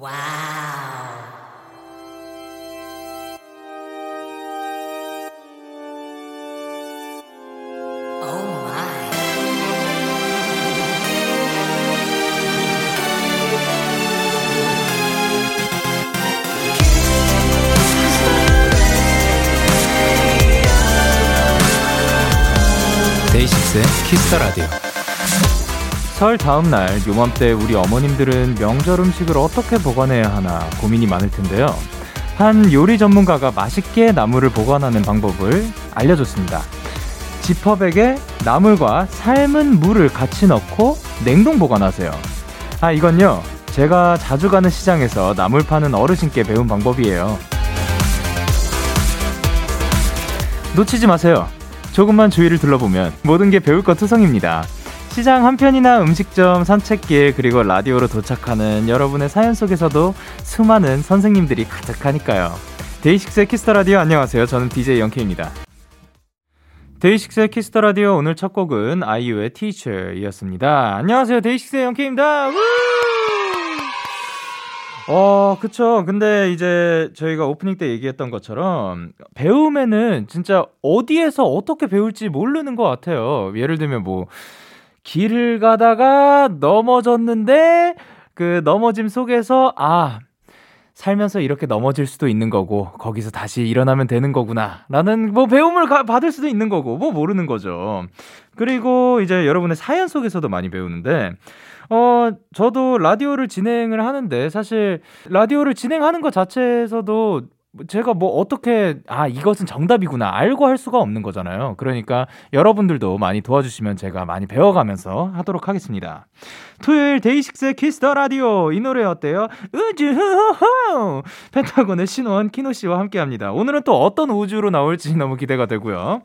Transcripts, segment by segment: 와우. 데이식스의 키스 더 라디오. 설 다음 날 요맘때 우리 어머님들은 명절 음식을 어떻게 보관해야 하나 고민이 많을 텐데요. 한 요리 전문가가 맛있게 나물을 보관하는 방법을 알려줬습니다. 지퍼백에 나물과 삶은 물을 같이 넣고 냉동 보관하세요. 아, 이건요, 제가 자주 가는 시장에서 나물 파는 어르신께 배운 방법이에요. 놓치지 마세요. 조금만 주위를 둘러보면 모든 게 배울 것 투성입니다. 시장 한편이나 음식점, 산책길, 그리고 라디오로 도착하는 여러분의 사연 속에서도 수많은 선생님들이 가득하니까요. 데이식스의 키스 더 라디오, 안녕하세요. 저는 DJ 영케입니다. 데이식스의 키스 더 라디오, 오늘 첫 곡은 아이유의 티처이었습니다. 안녕하세요. 데이식스의 영케입니다. 그쵸. 근데 이제 저희가 오프닝 때 얘기했던 것처럼 배움에는 진짜 어디에서 어떻게 배울지 모르는 것 같아요. 예를 들면 뭐 길을 가다가 넘어졌는데 그 넘어짐 속에서 살면서 이렇게 넘어질 수도 있는 거고 거기서 다시 일어나면 되는 거구나 라는 뭐 배움을 받을 수도 있는 거고 뭐 모르는 거죠. 그리고 이제 여러분의 사연 속에서도 많이 배우는데 저도 라디오를 진행을 하는데 사실 라디오를 진행하는 것 자체에서도 제가 뭐 어떻게 이것은 정답이구나 알고 할 수가 없는 거잖아요. 그러니까 여러분들도 많이 도와주시면 제가 많이 배워가면서 하도록 하겠습니다. 토요일 데이식스의 키스 더 라디오, 이 노래 어때요? 우주호호! 펜타곤의 신원 키노씨와 함께합니다. 오늘은 또 어떤 우주로 나올지 너무 기대가 되고요.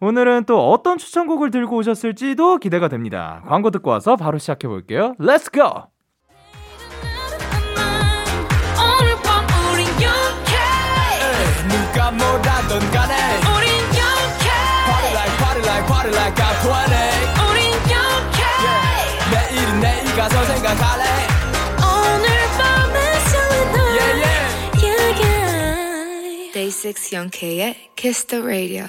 오늘은 또 어떤 추천곡을 들고 오셨을지도 기대가 됩니다. 광고 듣고 와서 바로 시작해볼게요. Let's go! 누가 뭐라던 간에 우린 영케 Party like party like party like I'm 20 우린 영케 yeah. 내일은 내일 가서 생각할래 오늘 밤에 설레는 yeah, yeah. yeah, yeah. Day6 영케의 Kiss the Radio.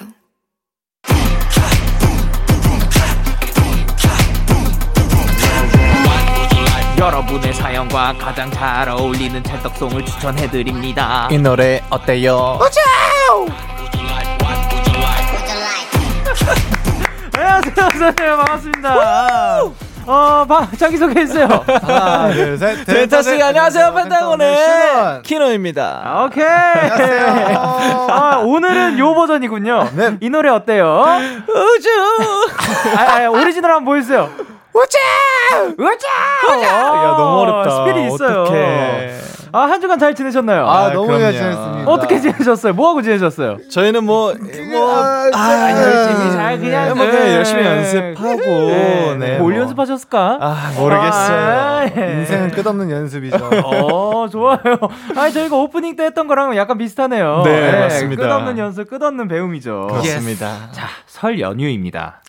여러분의 사연과 가장 잘 어울리는 찰떡송을 추천해드립니다. 이 노래 어때요? 안녕하세요. 반갑습니다. 자기소개했어요. 하나, 둘, 셋. 델타씨, 안녕하세요. 펜타곤의 키노입니다. 오케이. 안녕하세요. 오늘은 요 버전이군요. 네. 이 노래 어때요? 우주. 오리지널 한번 보여주세요. 우쭈! 우쭈! 야, 너무 어렵다. 스피릿 있어요. 어떡해. 한 주간 잘 지내셨나요? 너무 잘 지냈습니다. 어떻게 지내셨어요? 뭐하고 지내셨어요? 저희는 열심히 잘 그냥 열심히 연습하고 뭘 연습하셨을까? 모르겠어요. 인생은 끝없는 연습이죠. 좋아요. 저희가 오프닝 때 했던 거랑 약간 비슷하네요. 네, 맞습니다. 끝없는 연습, 끝없는 배움이죠. 그렇습니다. 예스. 자, 설 연휴입니다.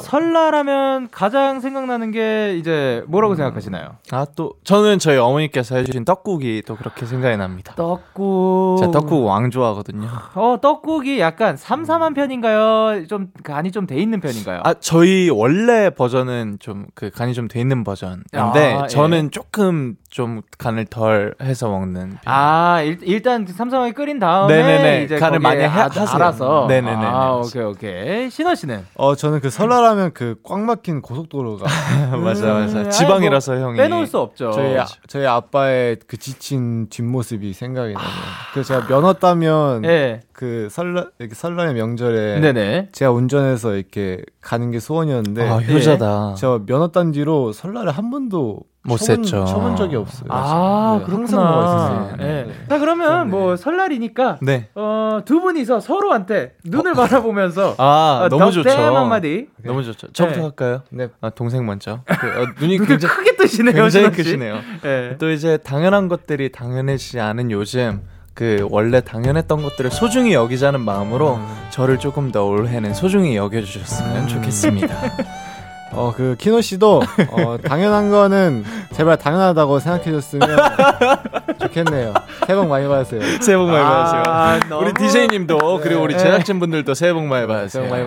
설날하면 가장 생각나는 게 이제 뭐라고 생각하시나요? 또 저는 저희 어머니께서 해주신 떡국이 또 그렇게 생각이 납니다. 떡국. 제가 떡국 왕 좋아하거든요. 떡국이 약간 삼삼한 편인가요? 좀 간이 좀 돼 있는 편인가요? 저희 원래 버전은 좀 그 간이 좀 돼 있는 버전인데 저는 조금 좀 간을 덜 해서 먹는. 일단 삼삼하게 끓인 다음에 네네네. 이제 간을 많이 알아서. 네네네. 오케이. 신원 씨는? 저는 그 설날하면 그 꽉 막힌 고속도로가 맞아 지방이라서 형이 빼놓을 수 없죠. 저희 아빠의 그 지친 뒷모습이 생각이 나요. 그래서 제가 면허 따면 그 설날의 명절에 네네. 제가 운전해서 이렇게 가는 게 소원이었는데 효자다. 제가 면허 딴 뒤로 설날에 한 번도 못 셌죠. 쳐본 적이 없어요. 그렇구나. 네. 자, 그러면 설날이니까 네. 두 분이서 서로한테 눈을 바라보면서 너무 좋죠. 한마디. 너무 좋죠. 저부터 할까요? 네. 동생 먼저. 눈이 굉장히 크게 뜨시네요. 굉장히 크시네요. 네. 또 이제 당연한 것들이 당연해지지 않은 요즘 그 원래 당연했던 것들을 소중히 여기자는 마음으로 저를 조금 더 올해는 소중히 여겨주셨으면 좋겠습니다. 그 키노 씨도 당연한 거는 제발 당연하다고 생각해줬으면 좋겠네요. 새해 복 많이 받으세요. 새해 복 많이 받으세요. 우리 DJ님도 그리고 우리 제작진분들도 새해 복 많이 받으세요. 새해 복 많이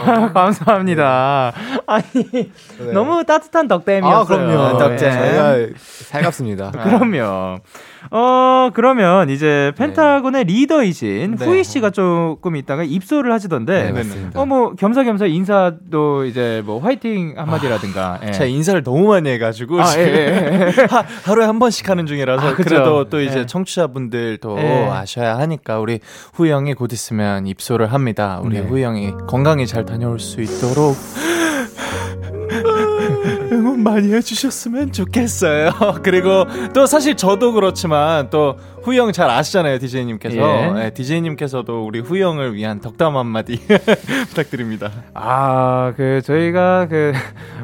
받으세요. 감사합니다. 아니 네. 너무 따뜻한 덕댐이었어요. 그럼요. 덕댐 저희가 살갑습니다. 그럼요. 그러면 이제 펜타곤의 리더이신 후이 씨가 조금 있다가 입소를 하시던데 뭐 겸사겸사 인사도 이제 뭐 화이팅 한마디라든가 제가 인사를 너무 많이 해가지고 하루에 한 번씩 하는 중이라서 그래도 또 이제 청취자분들도 아셔야 하니까 우리 후이 형이 곧 있으면 입소를 합니다. 우리 후이 형이 건강히 잘 다녀올 수 있도록 응원 많이 해주셨으면 좋겠어요. 그리고 또 사실 저도 그렇지만 또 후이 형 잘 아시잖아요, DJ님께서. 예. 네, DJ님께서도 우리 후이 형을 위한 덕담 한마디 부탁드립니다. 저희가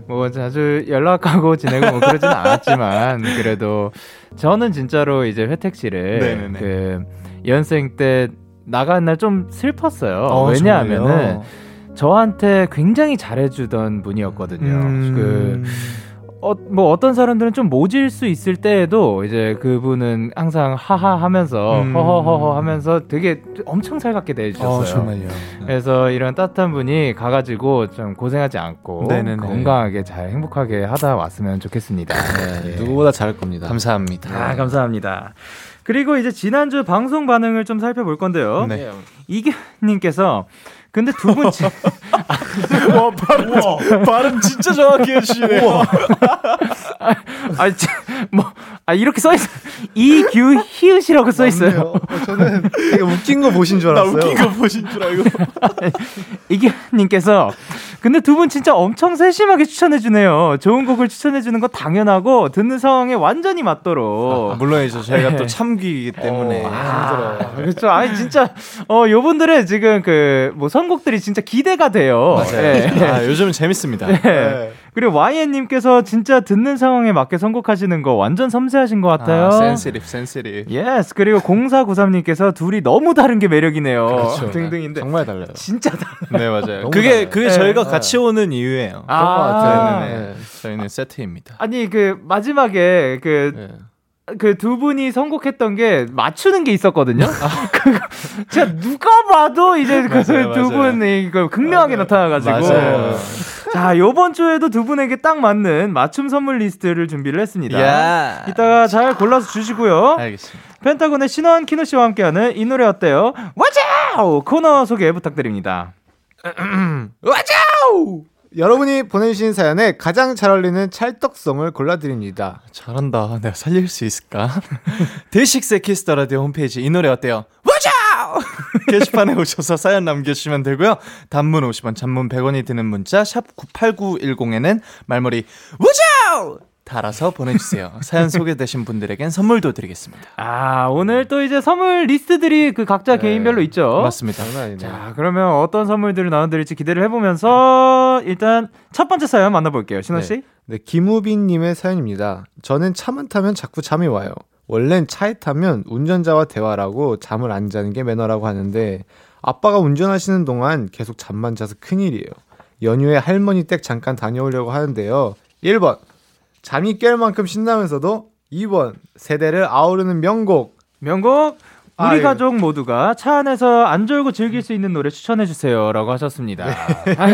뭐 자주 연락하고 지내고 뭐 그러진 않았지만 그래도 저는 진짜로 이제 회택 씨를 연생 때 나간 날 좀 슬펐어요. 왜냐하면은 저한테 굉장히 잘해주던 분이었거든요. 뭐 어떤 사람들은 좀 모질 수 있을 때에도 이제 그분은 항상 하하 하면서 허허허허 하면서 되게 엄청 살갑게 대해주셨어요. 정말요. 그래서 이런 따뜻한 분이 가가지고 좀 고생하지 않고 건강하게 잘 행복하게 하다 왔으면 좋겠습니다. 네, 누구보다 잘할 겁니다. 감사합니다. 감사합니다. 그리고 이제 지난주 방송 반응을 좀 살펴볼 건데요. 이기현님께서 근데 두 분 와, 발음 진짜 정확히 해주시네요. 이렇게 써있어요. 이규희으시라고 써있어요. 저는 되게 웃긴 거 보신 줄 알았어요. 나 웃긴 거 보신 줄 알고. 이규희님께서 근데 두 분 진짜 엄청 세심하게 추천해주네요. 좋은 곡을 추천해주는 거 당연하고 듣는 상황에 완전히 맞도록. 물론이죠. 저희가 또 참귀이기 때문에 힘들어요. 그렇죠. 진짜 요분들은 지금 뭐 선곡들이 진짜 기대가 돼요. 맞아요. 요즘은 재밌습니다. 그리고 YN님께서 진짜 듣는 상황에 맞게 선곡하시는 거 완전 섬세하신 것 같아요. 센시티브. 예스. 그리고 0493님께서 둘이 너무 다른 게 매력이네요. 그렇죠. 등등인데 정말 달라요. 진짜 달라요. 네, 맞아요. 그게 저희가 같이 오는 이유예요. 저희는 세트입니다. 아니 마지막에 두 분이 선곡했던 게 맞추는 게 있었거든요. 제가 누가 봐도 이제 두 분이 극명하게 나타나가지고. 맞아요. 자, 요번 주에도 두 분에게 딱 맞는 맞춤 선물 리스트를 준비를 했습니다. 이따가 잘 골라서 주시고요. 알겠습니다. 펜타곤의 신원 키노 씨와 함께하는 이 노래 어때요? 와자우! 코너 소개 부탁드립니다. 와자우! 여러분이 보내주신 사연에 가장 잘 어울리는 찰떡송을 골라드립니다. 잘한다. 내가 살릴 수 있을까? 데이식스의 키스 더 라디오 홈페이지 이 노래 어때요? 와자우! 게시판에 오셔서 사연 남겨주시면 되고요. 단문 50원, 장문 100원이 드는 문자 샵 98910에는 말머리 와자우! 달아서 보내주세요. 사연 소개되신 분들에겐 선물도 드리겠습니다. 오늘 또 이제 선물 리스트들이 각자 개인별로 있죠. 맞습니다. 자, 그러면 어떤 선물들을 나눠드릴지 기대를 해보면서 일단 첫 번째 사연 만나볼게요. 신원 씨. 네, 김우빈님의 사연입니다. 저는 차만 타면 자꾸 잠이 와요. 원래는 차에 타면 운전자와 대화라고 잠을 안 자는 게 매너라고 하는데 아빠가 운전하시는 동안 계속 잠만 자서 큰일이에요. 연휴에 할머니 댁 잠깐 다녀오려고 하는데요. 1번 잠이 깰 만큼 신나면서도 2번 세대를 아우르는 명곡 우리 가족 모두가 차 안에서 안 졸고 즐길 수 있는 노래 추천해주세요 라고 하셨습니다.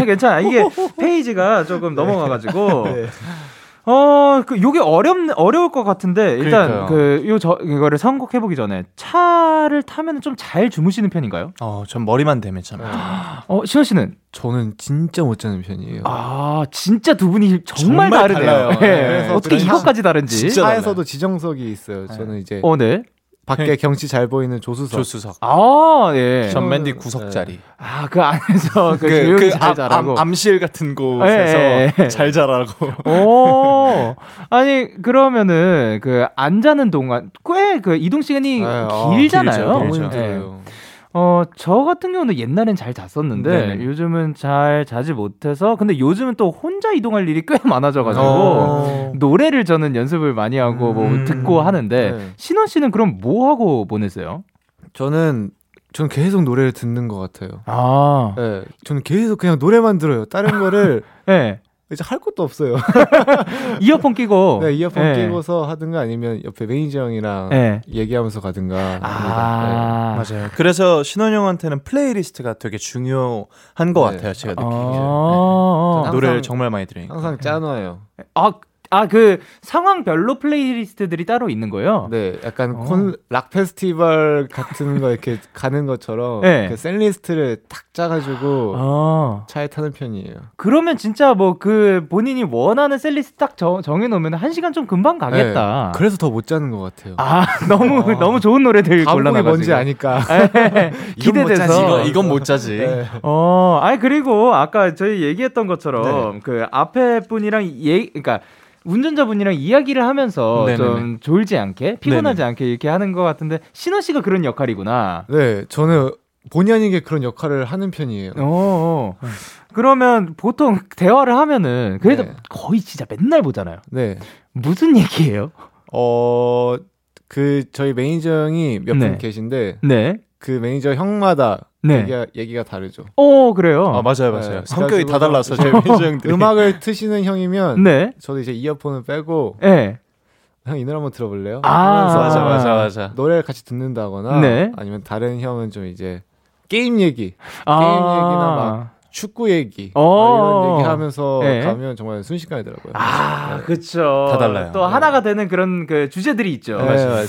괜찮아. 이게 페이지가 조금 넘어가가지고 요게 어려울 것 같은데 일단 이거를 선곡해보기 전에 차를 타면 좀 잘 주무시는 편인가요? 전 머리만 대면 참아요. 신원 씨는? 저는 진짜 못 자는 편이에요. 진짜 두 분이 정말 다르네요. 어떻게 이것까지 다른지. 차에서도 지정석이 있어요. 저는 이제 밖에 경치 잘 보이는 조수석. 맨 뒤 구석자리. 그 안에서 잘 자라고. 암실 같은 곳에서 잘 자라고. 아니 그러면은 안 자는 동안 꽤 이동 시간이 길잖아요. 너무 힘들어요. 저 같은 경우는 옛날엔 잘 잤었는데 요즘은 잘 자지 못해서 근데 요즘은 또 혼자 이동할 일이 꽤 많아져가지고 노래를 저는 연습을 많이 하고 뭐 듣고 하는데 신원 씨는 그럼 뭐 하고 보내세요? 저는 계속 노래를 듣는 것 같아요. 저는 계속 그냥 노래만 들어요. 다른 거를 이제 할 것도 없어요. 이어폰 끼고. 네, 이어폰 네. 끼고서 하든가 아니면 옆에 매니저 형이랑 네. 얘기하면서 가든가. 아, 네. 맞아요. 그래서 신원형한테는 플레이리스트가 되게 중요한 것 네. 같아요. 제가 느끼기에. 아~ 네. 노래를 정말 많이 들으니까. 항상 짜놓아요. 아, 그 상황별로 플레이리스트들이 따로 있는 거예요? 네, 약간 락 페스티벌 같은 거 이렇게 가는 것처럼 네. 그 셀리스트를 딱 짜가지고 차에 타는 편이에요. 그러면 진짜 뭐 그 본인이 원하는 셀리스트 딱 정해놓으면 한 시간 좀 금방 가겠다. 네. 그래서 더 못 짜는 것 같아요. 아, 너무 좋은 노래들 골라놔가지고. 뭔지 아니까. 네. 기대돼서. 이건 못 짜지. 네. 아니 그리고 아까 저희 얘기했던 것처럼 네. 그 앞에 분이랑 그러니까. 운전자분이랑 이야기를 하면서 네네네. 좀 졸지 않게 피곤하지 네네. 않게 이렇게 하는 것 같은데 신원 씨가 그런 역할이구나. 네, 저는 본의 아니게 그런 역할을 하는 편이에요. 그러면 보통 대화를 하면은 그래도 네. 거의 진짜 맨날 보잖아요. 네. 무슨 얘기예요? 그 저희 매니저 형이 몇 분 네. 계신데 네. 그 매니저 형마다 네. 얘기가 다르죠. 오, 그래요? 아, 맞아요. 네, 성격이 다 달라서 제 매니저 형들이. 음악을 트시는 형이면 네. 저도 이제 이어폰을 빼고 네. 형, 이 노래 한번 들어볼래요? 아, 맞아. 노래를 같이 듣는다거나 네. 아니면 다른 형은 좀 이제 게임 얘기나 막 축구 얘기 이런 얘기하면서 네. 가면 정말 순식간이더라고요. 아, 네. 그렇죠. 다 달라요. 또 네. 하나가 되는 그런 그 주제들이 있죠. 네, 맞아요.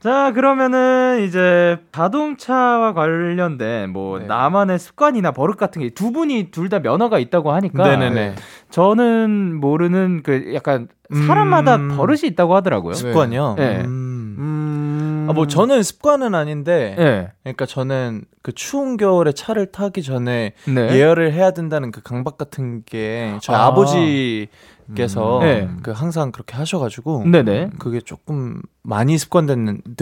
자, 그러면은 이제 자동차와 관련된 뭐 네. 나만의 습관이나 버릇 같은 게 두 분이 둘 다 면허가 있다고 하니까 네네네. 저는 모르는 그 약간 사람마다 버릇이 있다고 하더라고요. 습관이요? 네. 아, 뭐 저는 습관은 아닌데 네. 그러니까 저는 그 추운 겨울에 차를 타기 전에 네. 예열을 해야 된다는 그 강박 같은 게 저희 아버지께서 네. 그 항상 그렇게 하셔가지고 네네. 그게 조금 많이 습관돼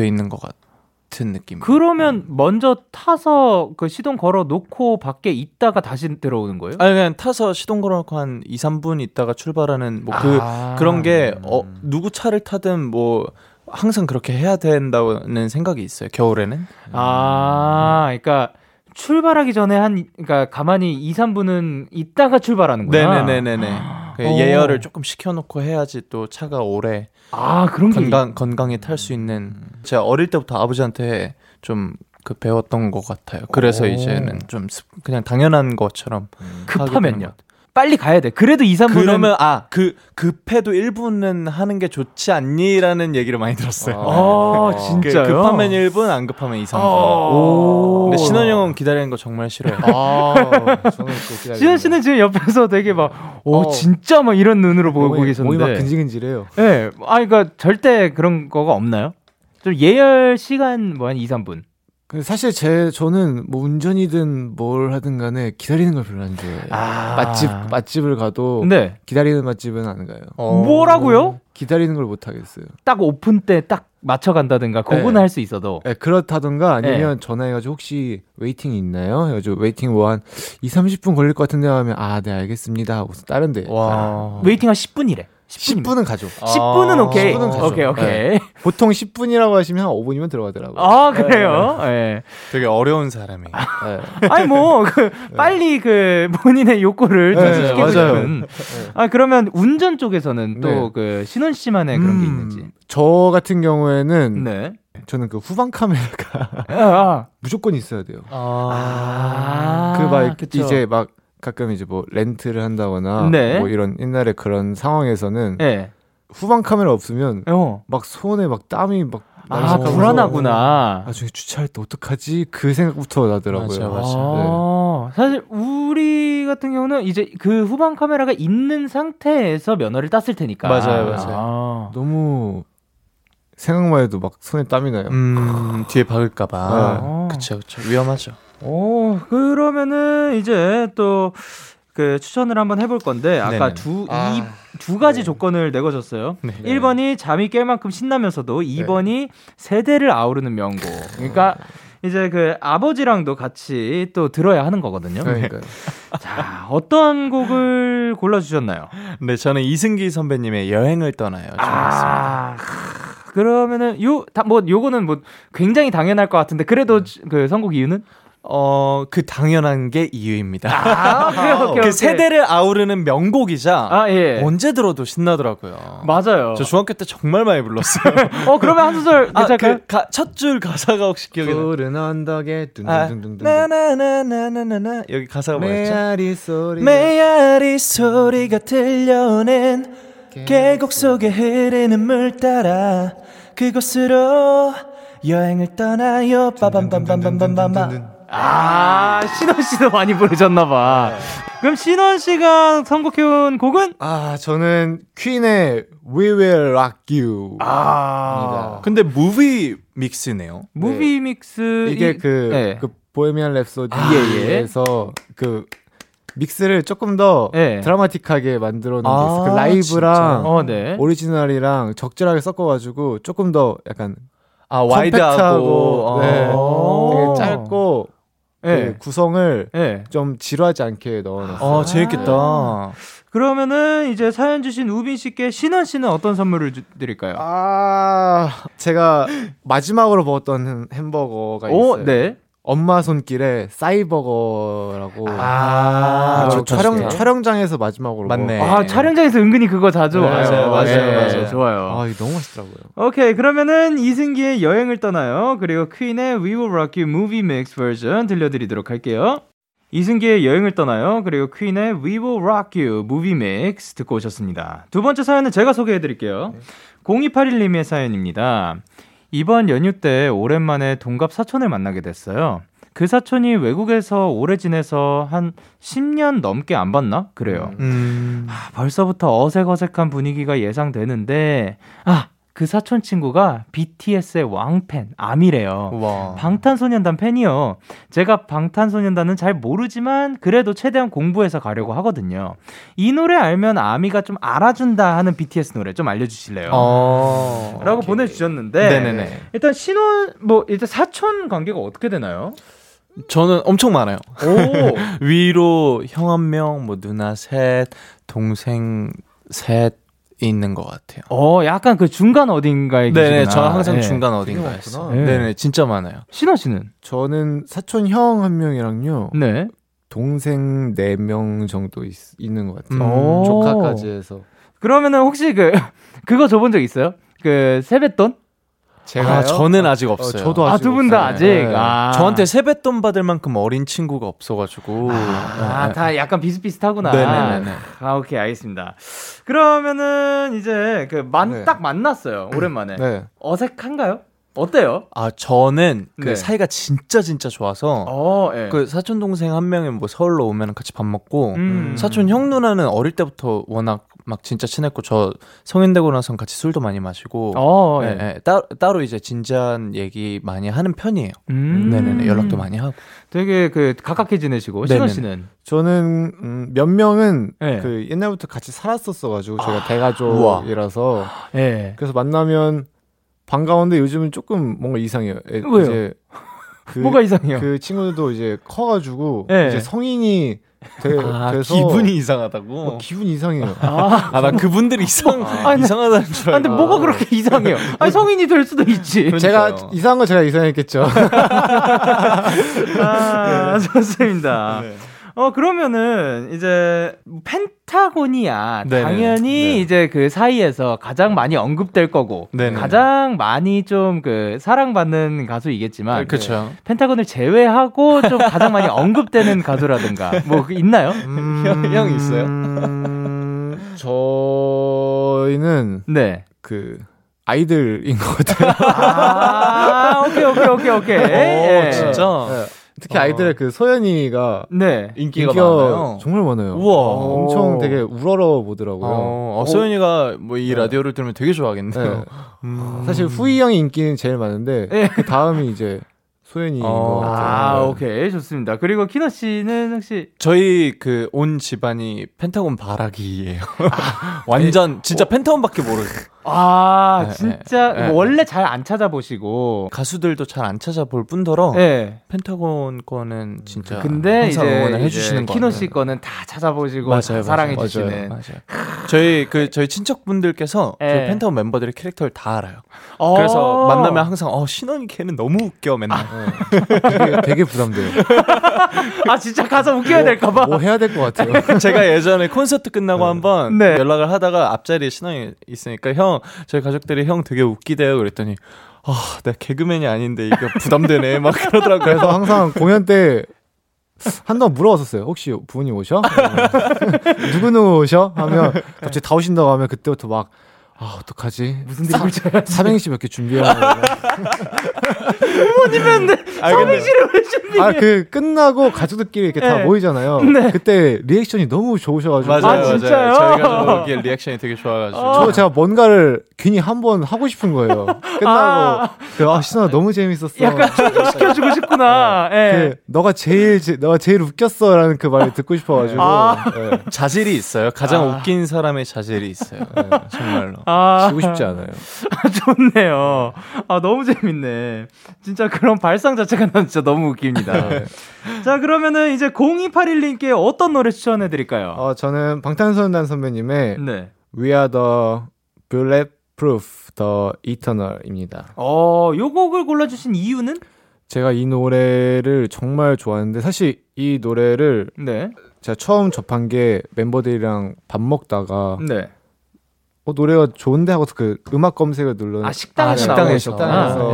있는 것 같은 느낌. 그러면 먼저 타서 그 시동 걸어 놓고 밖에 있다가 다시 들어오는 거예요? 아니, 그냥 타서 시동 걸어 놓고 한 2, 3분 있다가 출발하는 뭐 그런 게 누구 차를 타든 뭐 항상 그렇게 해야 된다는 생각이 있어요. 겨울에는. 아, 그러니까 출발하기 전에 그러니까 가만히 2, 3분은 있다가 출발하는 거야. 네네네네. 그 예열을 조금 시켜놓고 해야지 또 차가 오래. 아, 그런 게 건강히 탈 수 있는. 제가 어릴 때부터 아버지한테 좀 그 배웠던 것 같아요. 그래서 이제는 좀 그냥 당연한 것처럼. 급하면요. 빨리 가야 돼. 그래도 2, 3분은 그러면 급해도 1분은 하는 게 좋지 않니라는 얘기를 많이 들었어요. 아, 진짜요? 급하면 1분, 안 급하면 2, 3분. 근데 신원형은 기다리는 거 정말 싫어요. 신원 씨는 지금 옆에서 되게 막 진짜 막 이런 눈으로 보고 계셨는데 몸이 막 근질근질해요. 네. 아, 그러니까 절대 그런 거가 없나요? 좀 예열 시간 뭐 한 2, 3분. 사실 저는 뭐 운전이든 뭘 하든 간에 기다리는 걸 별로 안 좋아해요. 맛집을 가도 네. 기다리는 맛집은 안 가요. 뭐라고요? 기다리는 걸 못 하겠어요. 딱 오픈 때 딱 맞춰 간다든가 그거는 네. 할 수 있어도 네, 그렇다든가 아니면 네. 전화해가지고 혹시 웨이팅이 있나요? 해가지고 웨이팅 뭐 한 2, 30분 걸릴 것 같은데 하면 네 알겠습니다 하고 다른 데 웨이팅 한 10분이래. 10분은 가죠. 10분은 오케이. 10분은 가죠. 오케이. 네. 보통 10분이라고 하시면 한 5분이면 들어가더라고요. 아, 그래요? 예. 네. 되게 어려운 사람이에요. 네. 아니 빨리 그 본인의 욕구를 충족시키고 싶은. 아, 그러면 운전 쪽에서는 또 그 신원 씨만의 그런 게 있는지. 저 같은 경우에는 네. 저는 그 후방 카메라가 무조건 있어야 돼요. 이제 막 가끔 이제 뭐 렌트를 한다거나 네. 뭐 이런 옛날에 그런 상황에서는 네. 후방 카메라 없으면 막 손에 막 땀이 막 불안하구나. 나중에 주차할 때 어떡하지? 그 생각부터 나더라고요. 맞아. 네. 사실 우리 같은 경우는 이제 그 후방 카메라가 있는 상태에서 면허를 땄을 테니까. 맞아요. 너무 생각만 해도 막 손에 땀이 나요. 뒤에 박을까 봐. 그쵸. 위험하죠. 그러면은 이제 또 그 추천을 한번 해볼 건데 아까 두 가지 조건을 내거줬어요. 네. 1번이 잠이 깰 만큼 신나면서도 2번이 세대를 아우르는 명곡. 그러니까 이제 그 아버지랑도 같이 또 들어야 하는 거거든요. 그러니까요. 자, 어떤 곡을 골라주셨나요? 네, 저는 이승기 선배님의 여행을 떠나요. 좋았습니다. 그러면은 요거는 뭐 굉장히 당연할 것 같은데 그래도 그 선곡 이유는? 그 당연한 게 이유입니다. 오케이. 세대를 아우르는 명곡이자 언제 들어도 신나더라고요. 맞아요. 저 중학교 때 정말 많이 불렀어요. 그러면 한 소절 괜찮을까요? 첫 줄 가사가 혹시 기억이 나요? 푸른 언덕에 둥둥둥둥 나나나나나나 여기 가사가 뭐였죠? 메아리 소리가 들려오는 계곡 속에 흐르는 물 따라 그곳으로 여행을 떠나요 빠밤밤밤밤밤밤밤. 신원 씨도 많이 부르셨나봐. 그럼 신원 씨가 선곡해온 곡은? 저는 퀸의 We Will Rock You. 근데 무비 믹스네요. 무비 믹스. 이게 그 보헤미안 랩소디에서 그 믹스를 조금 더 드라마틱하게 만들어 놓은 게 있어요. 그 라이브랑 오리지널이랑 적절하게 섞어가지고 조금 더 약간 와이드하고 되게 짧고 그 구성을 좀 지루하지 않게 넣어놨어요. 재밌겠다. 그러면은 이제 사연 주신 우빈 씨께 신원 씨는 어떤 선물을 드릴까요? 제가 마지막으로 먹었던 햄버거가 있어요. 엄마 손길에 싸이버거라고. 촬영장에서 마지막으로. 맞네. 촬영장에서 은근히 그거 자주 와요. 맞아요. 좋아요. 너무 맛있더라고요. 오케이, 그러면은 이승기의 여행을 떠나요. 그리고 퀸의 We Will Rock You Movie Mix 버전 들려드리도록 할게요. 이승기의 여행을 떠나요. 그리고 퀸의 We Will Rock You Movie Mix 듣고 오셨습니다. 두 번째 사연은 제가 소개해드릴게요. 0281님의 사연입니다. 이번 연휴 때 오랜만에 동갑 사촌을 만나게 됐어요. 그 사촌이 외국에서 오래 지내서 한 10년 넘게 안 봤나? 그래요. 벌써부터 어색어색한 분위기가 예상되는데 그 사촌 친구가 BTS의 왕팬 아미래요. 우와. 방탄소년단 팬이요. 제가 방탄소년단은 잘 모르지만 그래도 최대한 공부해서 가려고 하거든요. 이 노래 알면 아미가 좀 알아준다 하는 BTS 노래 좀 알려주실래요? 라고 오케이. 보내주셨는데 네네네. 일단 신혼 일단 사촌 관계가 어떻게 되나요? 저는 엄청 많아요. 위로 형 한 명, 누나 셋, 동생 셋 있는 것 같아요. 약간 그 중간 어딘가에 계시구나. 네네, 저는 항상 중간 어딘가에 있어요. 네네, 진짜 많아요. 신원 씨는? 저는 사촌 형 한 명이랑요. 네. 동생 4명 정도 있는 것 같아요. 조카까지 해서. 그러면은 혹시 그거 줘본 적 있어요? 그 세뱃돈? 제가요? 저는 아직 없어요. 저도 아직. 두 분 다 아직? 네. 저한테 세뱃돈 받을 만큼 어린 친구가 없어가지고. 다 약간 비슷비슷하구나. 네네네. 오케이, 알겠습니다. 그러면은 이제 딱 만났어요. 오랜만에. 어색한가요? 어때요? 저는 사이가 진짜 좋아서 그 사촌 동생 한 명이 서울로 오면 같이 밥 먹고 사촌 형 누나는 어릴 때부터 워낙 막 진짜 친했고 저 성인 되고 나선 같이 술도 많이 마시고 따로 이제 진지한 얘기 많이 하는 편이에요. 네네네, 연락도 많이 하고. 되게 가깝게 지내시고. 신원 씨는? 저는 몇 명은 그 옛날부터 같이 살았었어가지고 제가 대가족이라서 그래서 만나면 반가운데 요즘은 조금 뭔가 이상해요. 왜요? 이제 뭐가 이상해요? 그 친구들도 이제 커가지고 이제 성인이 돼서 기분이 이상하다고. 기분이 이상해요. 나 그분들이 이상하다는 줄 알고. 근데 뭐가 그렇게 이상해요? 성인이 될 수도 있지. 제가 이상한 건 제가 이상했겠죠. 좋습니다. 네. 그러면은 이제 펜타곤이야. 네네. 당연히 이제 그 사이에서 가장 많이 언급될 거고 네네. 가장 많이 좀 그 사랑받는 가수이겠지만 그렇죠. 펜타곤을 제외하고 좀 가장 많이 언급되는 가수라든가 있나요? 형 있어요? 저희는 그 아이들인 것 같아요. 오케이. 진짜. 특히 아이들의 그 소연이가 인기가 많아요. 정말 많아요. 우와. 엄청 되게 우러러 보더라고요. 소연이가 이 라디오를 들으면 되게 좋아하겠네요. 사실 후이 형이 인기는 제일 많은데 그 다음이 이제 소연이인 것 같아요. 오케이, 좋습니다. 그리고 키너 씨는 혹시? 저희 온 집안이 펜타곤 바라기예요. 완전 진짜 펜타곤밖에 모르죠. 아 네, 진짜 네, 네. 원래 잘 안 찾아보시고 가수들도 잘 안 찾아볼 뿐더러 네. 펜타곤 거는 진짜 근데 항상 이제, 응원을 해주시는 거 키노 씨 거는 다 찾아보시고 맞아요, 사랑해 맞아요, 주시는 맞아요, 맞아요. 저희 그 저희 친척분들께서 네. 저희 펜타곤 멤버들의 캐릭터를 다 알아요. 그래서 만나면 항상 신원이 걔는 너무 웃겨 맨날 되게 부담돼요. 아 진짜 가서 웃겨야 될까봐 뭐 해야 될 것 같아요. 제가 예전에 콘서트 끝나고 한번 네. 연락을 하다가 앞자리에 신원이 있으니까 형 저희 가족들이 형 되게 웃기대요 그랬더니 내가 개그맨이 아닌데 이거 부담되네 막 그러더라고요. 그래서 항상 공연 때 한동안 물어봤었어요. 혹시 부모님 오셔? 누구누구 오셔? 하면 갑자기 다 오신다고 하면 그때부터 막 어떡하지? 무슨 대결? 삼행시 몇 개 준비하고 부모님한테 삼행시를 왜 준비해? 그 끝나고 가족들끼리 이렇게 네. 다 모이잖아요. 네. 그때 리액션이 너무 좋으셔가지고 맞아요, 진짜요? 저희가 저기 리액션이 되게 좋아가지고 제가 뭔가를 괜히 한번 하고 싶은 거예요. 끝나고 신원아 너무 재밌었어. 약간 충족시켜주고 싶구나. 네. 너가 제일 웃겼어라는 그 말을 듣고 싶어가지고 네. 자질이 있어요. 가장 웃긴 사람의 자질이 있어요. 네, 정말로. 지고 싶지 않아요. 좋네요. 너무 재밌네. 진짜 그런 발상 자체가 난 진짜 너무 웃깁니다. 자, 그러면은 이제 0281님께 어떤 노래 추천해 드릴까요? 저는 방탄소년단 선배님의 네. We Are The Bulletproof The Eternal입니다. 요 곡을 골라주신 이유는? 제가 이 노래를 정말 좋아하는데 사실 이 노래를 네. 제가 처음 접한 게 멤버들이랑 밥 먹다가 네. 노래가 좋은데 하고 그 음악 검색을 눌렀는데 식당에서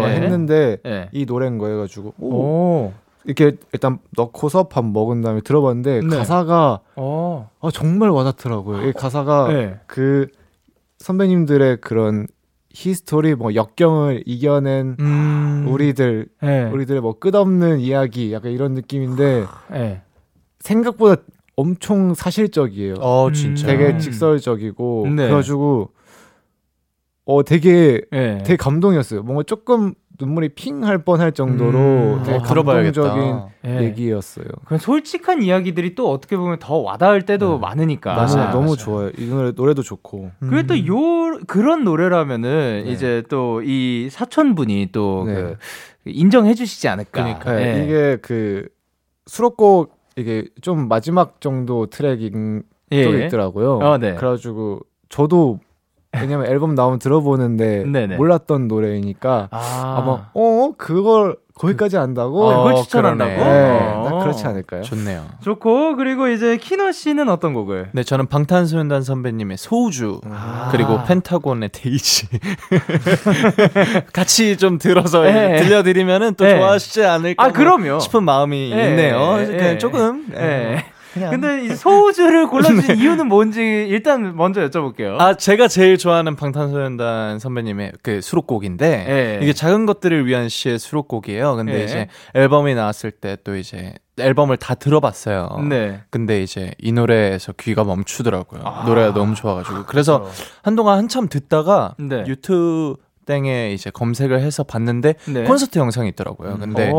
네. 했는데 네. 이 노래인 거여 가지고 이렇게 일단 넣고서 밥 먹은 다음에 들어봤는데 네. 가사가 정말 와닿더라고요. 이 가사가 네. 그 선배님들의 그런 히스토리 뭐 역경을 이겨낸 우리들 네. 우리들의 뭐 끝없는 이야기 약간 이런 느낌인데 네. 생각보다 엄청 사실적이에요. 진짜. 되게 직설적이고 네. 그래가지고 되게 네. 되게 감동이었어요. 뭔가 조금 눈물이 핑할 뻔할 정도로 되게 감동적인 네. 얘기였어요. 그냥 솔직한 이야기들이 또 어떻게 보면 더 와닿을 때도 네. 많으니까. 맞아요. 너무 맞아요. 좋아요. 이 노래도 좋고. 그리고 또 그런 노래라면은 네. 이제 또 이 사촌분이 또 네. 그 인정해주시지 않을까. 그러니까 네. 이게 그 수록곡 이게 좀 마지막 정도 트랙인 쪽이 있더라고요. 네. 그래가지고 저도 왜냐면 앨범 나오면 들어보는데 몰랐던 노래이니까 아마 그걸 거기까지 안다고 그걸 추천한다고? 네, 그렇지 않을까요? 좋네요. 좋고 그리고 이제 키너 씨는 어떤 곡을? 네, 저는 방탄소년단 선배님의 소우주 그리고 펜타곤의 데이지 같이 좀 들어서 들려드리면은 또 좋아하시지 않을까 그럼요. 싶은 마음이 있네요. 그냥 조금. 근데 이 소우주를 골라주신 네. 이유는 뭔지 일단 먼저 여쭤볼게요. 제가 제일 좋아하는 방탄소년단 선배님의 그 수록곡인데 이게 작은 것들을 위한 시의 수록곡이에요. 근데 이제 앨범이 나왔을 때 또 이제 앨범을 다 들어봤어요. 네. 근데 이제 이 노래에서 귀가 멈추더라고요. 노래가 너무 좋아가지고 그래서 한동안 한참 듣다가 유튜브 땡에 이제 검색을 해서 봤는데 콘서트 영상이 있더라고요. 근데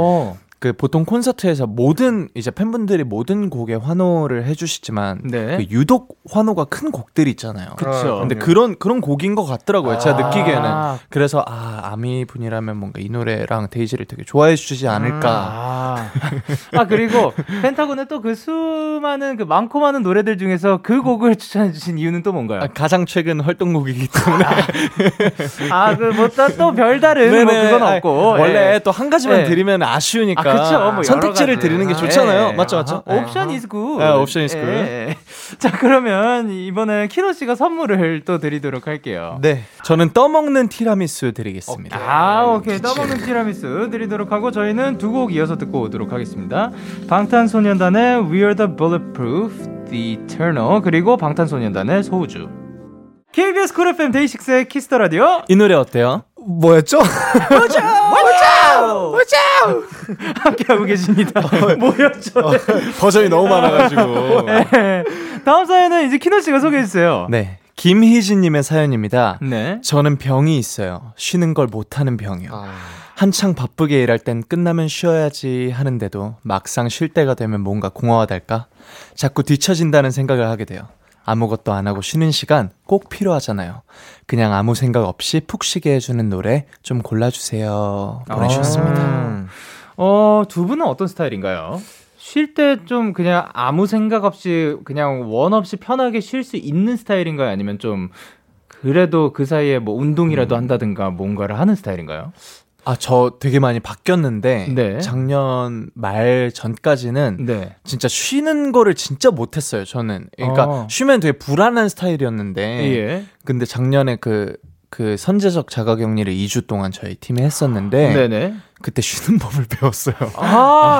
그 보통 콘서트에서 모든 이제 팬분들이 모든 곡에 환호를 해주시지만 그 유독 환호가 큰 곡들이 있잖아요. 그렇죠. 근데 그런 곡인 것 같더라고요. 제가 느끼기에는. 그래서 아미 분이라면 뭔가 이 노래랑 데이지를 되게 좋아해 주시지 않을까. 그리고 펜타곤의 또 그 수많은 그 많고 많은 노래들 중에서 그 곡을 추천해 주신 이유는 또 뭔가요? 가장 최근 활동곡이기 때문에. 그 뭐 또 별다른 뭐 그건 없고 원래 또 한 가지만 드리면 아쉬우니까. 그렇죠. 뭐 선택지를 드리는 게 좋잖아요. 맞죠. 옵션 is good. 옵션 is good. 자, 그러면 이번에 키노 씨가 선물을 또 드리도록 할게요. 네. 저는 떠먹는 티라미수 드리겠습니다. 오케이. 떠먹는 티라미수 드리도록 하고 저희는 두 곡 이어서 듣고 오도록 하겠습니다. 방탄소년단의 We Are The Bulletproof, The Eternal, 그리고 방탄소년단의 소우주. KBS 쿨 FM 데이식스의 키스 더 라디오. 이 노래 어때요? 뭐였죠? 오죠! 함께하고 계십니다. 뭐였죠? 버전이 너무 많아가지고. 네. 다음 사연은 이제 키노 씨가 소개해주세요. 네. 김희진님의 사연입니다. 네. 저는 병이 있어요. 쉬는 걸 못하는 병이요. 한창 바쁘게 일할 땐 끝나면 쉬어야지 하는데도 막상 쉴 때가 되면 뭔가 공허하달까? 자꾸 뒤처진다는 생각을 하게 돼요. 아무것도 안 하고 쉬는 시간 꼭 필요하잖아요. 그냥 아무 생각 없이 푹 쉬게 해주는 노래 좀 골라주세요. 보내주셨습니다. 두 분은 어떤 스타일인가요? 쉴 때 좀 그냥 아무 생각 없이 그냥 원 없이 편하게 쉴 수 있는 스타일인가요? 아니면 좀 그래도 그 사이에 뭐 운동이라도 한다든가 뭔가를 하는 스타일인가요? 아, 저 되게 많이 바뀌었는데 네. 작년 말 전까지는 네. 진짜 쉬는 거를 진짜 못했어요. 저는 그러니까 쉬면 되게 불안한 스타일이었는데 예. 근데 작년에 그 선제적 자가격리를 2주 동안 저희 팀이 했었는데 네네. 그때 쉬는 법을 배웠어요.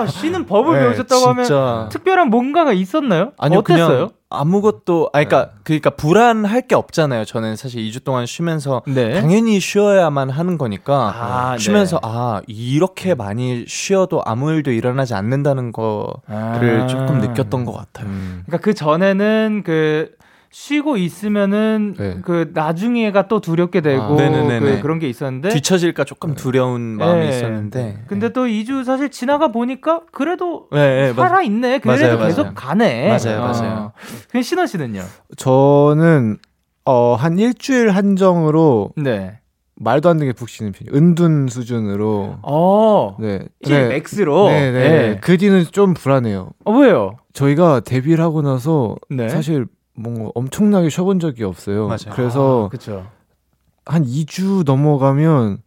쉬는 법을 네, 배우셨다고 진짜... 하면 특별한 뭔가가 있었나요? 아니요, 어땠어요? 그냥 아무것도 그러니까 불안할 게 없잖아요. 저는 사실 2주 동안 쉬면서 네. 당연히 쉬어야만 하는 거니까 쉬면서 네. 이렇게 많이 쉬어도 아무 일도 일어나지 않는다는 거를 조금 느꼈던 것 같아요. 그러니까 그 전에는 쉬고 있으면은 네. 나중에가 또 두렵게 되고 그런 게 있었는데 뒤처질까 조금 두려운 마음이 있었는데 근데 또 2주 사실 지나가 보니까 그래도 살아 있네. 그래도 맞아요. 계속 가네. 맞아요. 근데 신원 씨는요? 저는 한 일주일 한정으로 네. 말도 안 되게 푹 쉬는 편이에요. 은둔 수준으로. 이제 맥스로. 네. 그 뒤는 좀 불안해요. 왜요? 저희가 데뷔를 하고 나서 사실 뭔가 엄청나게 쉬어본 적이 없어요. 맞아요. 그래서 한 2주 넘어가면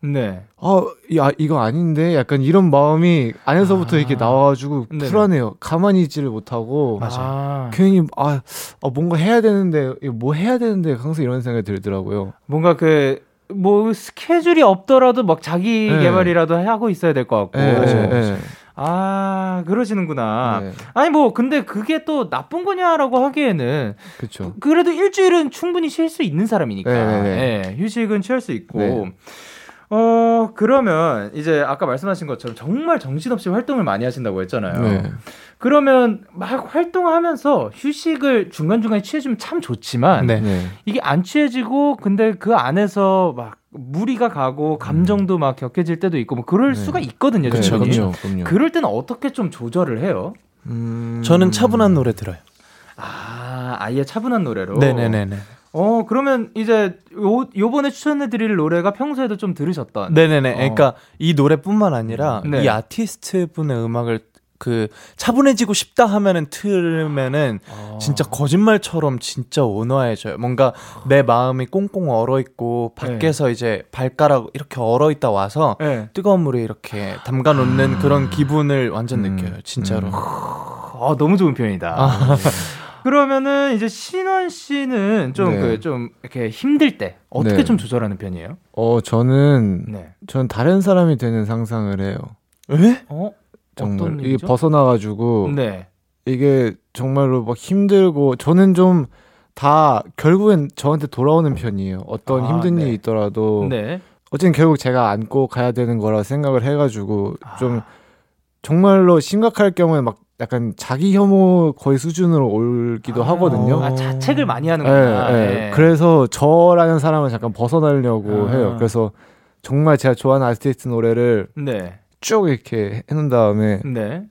이거 아닌데 약간 이런 마음이 안에서부터 이렇게 나와가지고 불안해요. 가만히 있지를 못하고 괜히 뭔가 해야 되는데 이거 뭐 해야 되는데 항상 이런 생각이 들더라고요. 뭔가 스케줄이 없더라도 막 자기 개발이라도 하고 있어야 될 것 같고 그러시는구나. 네. 아니 근데 그게 또 나쁜 거냐라고 하기에는 그쵸. 그래도 일주일은 충분히 쉴 수 있는 사람이니까 휴식은 취할 수 있고 그러면 이제 아까 말씀하신 것처럼 정말 정신없이 활동을 많이 하신다고 했잖아요. 그러면 막 활동하면서 휴식을 중간중간에 취해주면 참 좋지만 이게 안 취해지고 근데 그 안에서 막 무리가 가고 감정도 막 격해질 때도 있고 그럴 수가 있거든요. 그렇죠. 그럴 때는 어떻게 좀 조절을 해요? 저는 차분한 노래 들어요. 아예 차분한 노래로. 네네네네. 그러면 이제 요번에 추천해드릴 노래가 평소에도 좀 들으셨던. 네네네. 그러니까 이 노래뿐만 아니라 이 아티스트 분의 음악을 차분해지고 싶다 하면은 틀면은 진짜 거짓말처럼 진짜 온화해져요. 뭔가 내 마음이 꽁꽁 얼어있고 밖에서 이제 발가락 이렇게 얼어있다 와서 뜨거운 물에 이렇게 담가 놓는 그런 기분을 완전 느껴요. 진짜로. 너무 좋은 표현이다. 그러면은 이제 신원 씨는 좀 이렇게 힘들 때 어떻게 좀 조절하는 편이에요? 저는 다른 사람이 되는 상상을 해요. 왜? 정말 이게 벗어나가지고 이게 정말로 막 힘들고 저는 좀 다 결국엔 저한테 돌아오는 편이에요. 어떤 힘든 일이 있더라도 어쨌든 결국 제가 안고 가야 되는 거라 생각을 해가지고 좀 정말로 심각할 경우에 막 약간 자기 혐오 거의 수준으로 올기도 하거든요. 자책을 많이 하는구나. 그래서 저라는 사람은 잠깐 벗어나려고 해요. 그래서 정말 제가 좋아하는 아티스트 노래를 쭉 이렇게 해놓은 다음에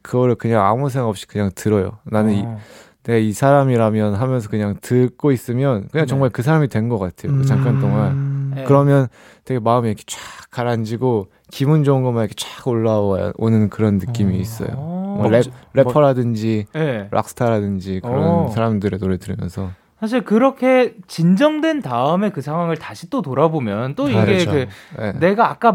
그거를 그냥 아무 생각 없이 그냥 들어요. 나는 내가 이 사람이라면 하면서 그냥 듣고 있으면 그냥 정말 그 사람이 된 것 같아요. 그 잠깐 동안. 그러면 되게 마음이 이렇게 쫙 가라앉히고 기분 좋은 것만 이렇게 쫙 올라오는 그런 느낌이 있어요. 래퍼라든지 락스타라든지 그런 사람들의 노래 들으면서 사실 그렇게 진정된 다음에 그 상황을 다시 또 돌아보면 또 이게 내가 아까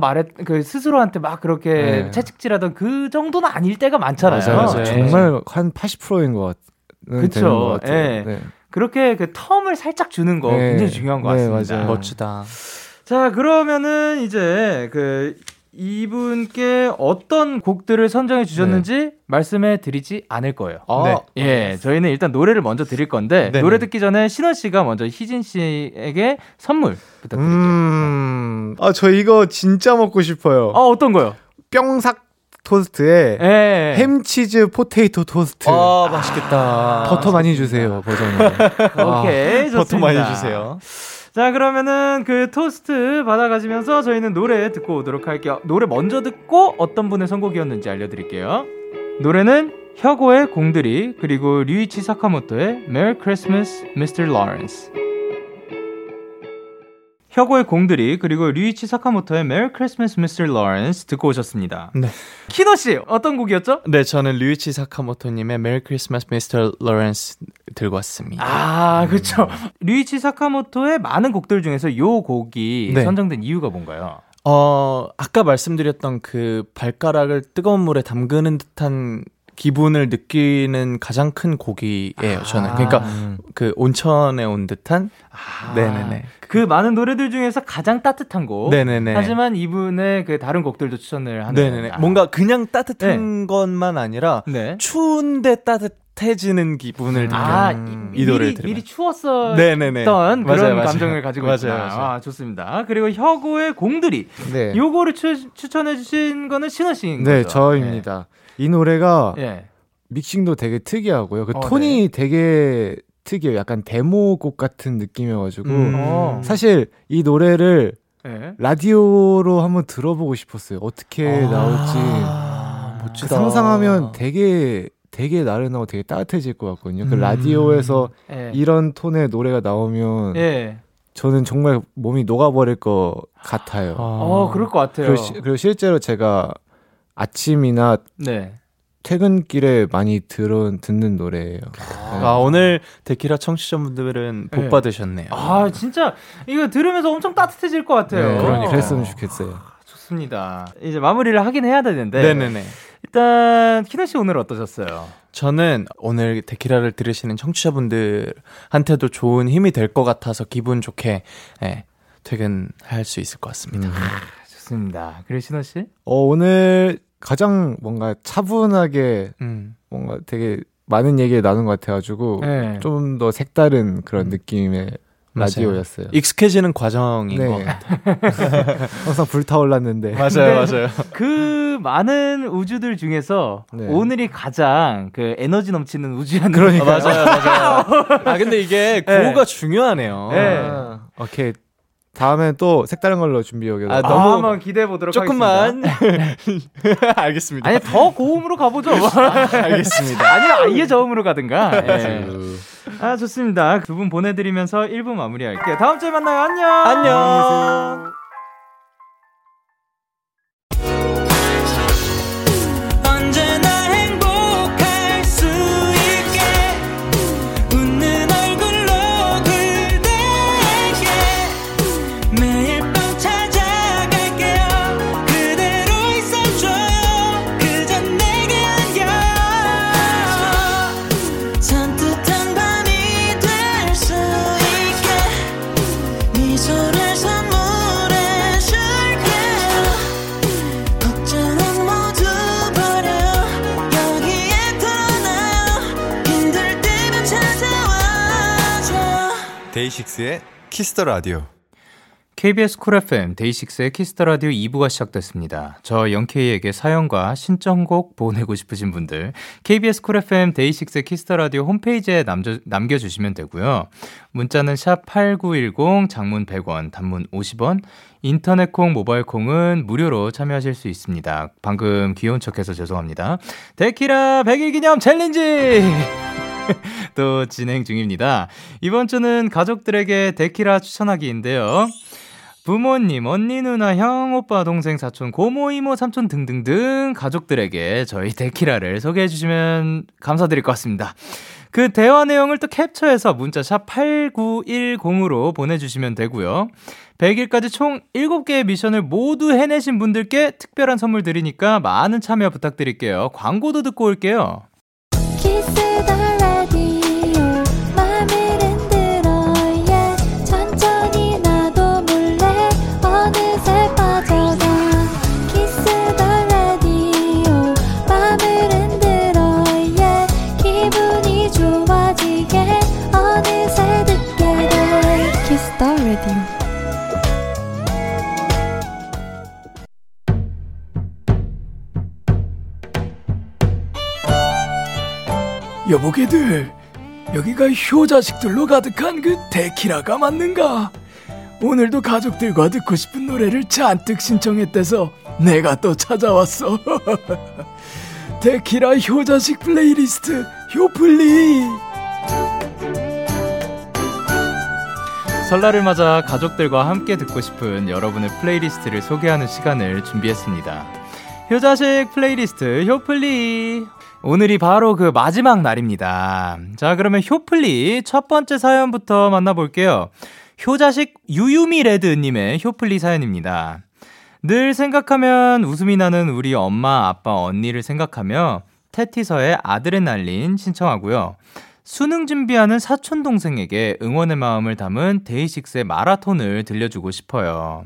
스스로한테 막 그렇게 채찍질하던 그 정도는 아닐 때가 많잖아요. 맞아요. 정말 한 80%인 것 같은 되는 것 같아요. 그렇게 텀을 살짝 주는 거 굉장히 중요한 것 같습니다. 맞아요. 멋지다. 자, 그러면은 이제 이분께 어떤 곡들을 선정해 주셨는지 말씀해 드리지 않을 거예요. 저희는 일단 노래를 먼저 드릴 건데 노래 듣기 전에 신원 씨가 먼저 희진 씨에게 선물 부탁드릴게요. 저 이거 진짜 먹고 싶어요. 어떤 거요? 뿅삭 토스트에 햄치즈 포테이토 토스트. 맛있겠다. 버터 많이 주세요 버전으로. 오케이, 좋습니다. 버터 많이 주세요. 자, 그러면은 토스트 받아가시면서 저희는 노래 듣고 오도록 할게요. 노래 먼저 듣고 어떤 분의 선곡이었는지 알려드릴게요. 노래는 혁오의 공들이, 그리고 류이치 사카모토의 Merry Christmas, Mr. Lawrence. 혁오의 공들이, 그리고 류이치 사카모토의 Merry Christmas, Mr. Lawrence 듣고 오셨습니다. 네. 키노 씨, 어떤 곡이었죠? 네, 저는 류이치 사카모토님의 Merry Christmas, Mr. Lawrence 들고 왔습니다. 아, 그렇죠. 류이치 사카모토의 많은 곡들 중에서 이 곡이 네. 선정된 이유가 뭔가요? 아까 말씀드렸던 그 발가락을 뜨거운 물에 담그는 듯한 기분을 느끼는 가장 큰 곡이에요. 저는 그러니까 그 온천에 온 듯한 네네네 그 많은 노래들 중에서 가장 따뜻한 곡. 네네네. 하지만 이분의 그 다른 곡들도 추천을 하는. 네네네. 뭔가 그냥 따뜻한 네. 것만 아니라 네. 추운데 따뜻해지는 기분을 느끼는 이 노래를 들으면. 미리 추웠었던 그런 맞아요, 감정을 가지고 있어요. 아, 좋습니다. 그리고 혁오의 공들이 네. 요거를 추천해주신 거는 신호 씨인 거죠? 네, 저입니다. 네. 이 노래가 예. 믹싱도 되게 특이하고요. 그 톤이 네. 되게 특이해요. 약간 데모곡 같은 느낌이어가지고 사실 이 노래를 예. 라디오로 한번 들어보고 싶었어요. 어떻게 나올지 멋지다. 상상하면 되게 나른하고 되게 따뜻해질 것 같거든요. 그 라디오에서 예. 이런 톤의 노래가 나오면 예. 저는 정말 몸이 녹아버릴 것 같아요. 그럴 것 같아요. 그리고 실제로 제가 아침이나 네. 퇴근길에 많이 듣는 노래예요. 네. 오늘 데키라 청취자분들은 복 네. 받으셨네요. 진짜 이거 들으면서 엄청 따뜻해질 것 같아요. 네, 그러니까. 그랬으면 좋겠어요. 좋습니다. 이제 마무리를 하긴 해야 되는데 네네네. 일단 키노 씨 오늘 어떠셨어요? 저는 오늘 데키라를 들으시는 청취자분들한테도 좋은 힘이 될 것 같아서 기분 좋게 네, 퇴근할 수 있을 것 같습니다. 좋습니다. 그리고 신원 씨? 오늘 가장 뭔가 차분하게 뭔가 되게 많은 얘기를 나눈 것 같아가지고 네. 좀 더 색다른 그런 느낌의 라디오였어요. 익숙해지는 과정인 네. 것 같아요. 항상 불타올랐는데. 맞아요. 그 많은 우주들 중에서 네. 오늘이 가장 그 에너지 넘치는 우주라는 그러니까 맞아요. 근데 이게 구호가 네. 중요하네요. 네. 오케이. 다음엔 또 색다른 걸로 준비해오게. 너무 한번 기대해 보도록 하겠습니다. 알겠습니다. 아니 더 고음으로 가보죠. 알겠습니다. 아니면 아예 저음으로 가든가. 네. 좋습니다. 두 분 보내드리면서 1부 마무리할게요. 다음 주에 만나요. 안녕. 데이식스의 키스 더 라디오. KBS 쿨 FM 데이식스의 키스 더 라디오 2부가 시작됐습니다. 저 영케이에게 사연과 신청곡 보내고 싶으신 분들 KBS 쿨 FM 데이식스의 키스 더 라디오 홈페이지에 남겨주시면 되고요. 문자는 샵 8910, 장문 100원, 단문 50원, 인터넷 콩, 모바일 콩은 무료로 참여하실 수 있습니다. 방금 귀여운 척해서 죄송합니다. 데키라 100일 기념 챌린지! 또 진행 중입니다. 이번 주는 가족들에게 데키라 추천하기인데요. 부모님, 언니, 누나, 형, 오빠, 동생, 사촌, 고모, 이모, 삼촌 등등등 가족들에게 저희 데키라를 소개해 주시면 감사드릴 것 같습니다. 그 대화 내용을 또 캡처해서 문자 샵 8910으로 보내주시면 되고요. 100일까지 총 7개의 미션을 모두 해내신 분들께 특별한 선물 드리니까 많은 참여 부탁드릴게요. 광고도 듣고 올게요. 여보 걔들, 여기가 효자식들로 가득한 그 데키라가 맞는가? 오늘도 가족들과 듣고 싶은 노래를 잔뜩 신청했대서 내가 또 찾아왔어. 데키라 효자식 플레이리스트 효플리. 설날을 맞아 가족들과 함께 듣고 싶은 여러분의 플레이리스트를 소개하는 시간을 준비했습니다. 효자식 플레이리스트 효플리. 오늘이 바로 그 마지막 날입니다. 자, 그러면 효플리 첫 번째 사연부터 만나볼게요. 효자식 유유미 레드님의 효플리 사연입니다. 늘 생각하면 웃음이 나는 우리 엄마, 아빠, 언니를 생각하며 테티서의 아드레날린 신청하고요. 수능 준비하는 사촌동생에게 응원의 마음을 담은 데이식스의 마라톤을 들려주고 싶어요.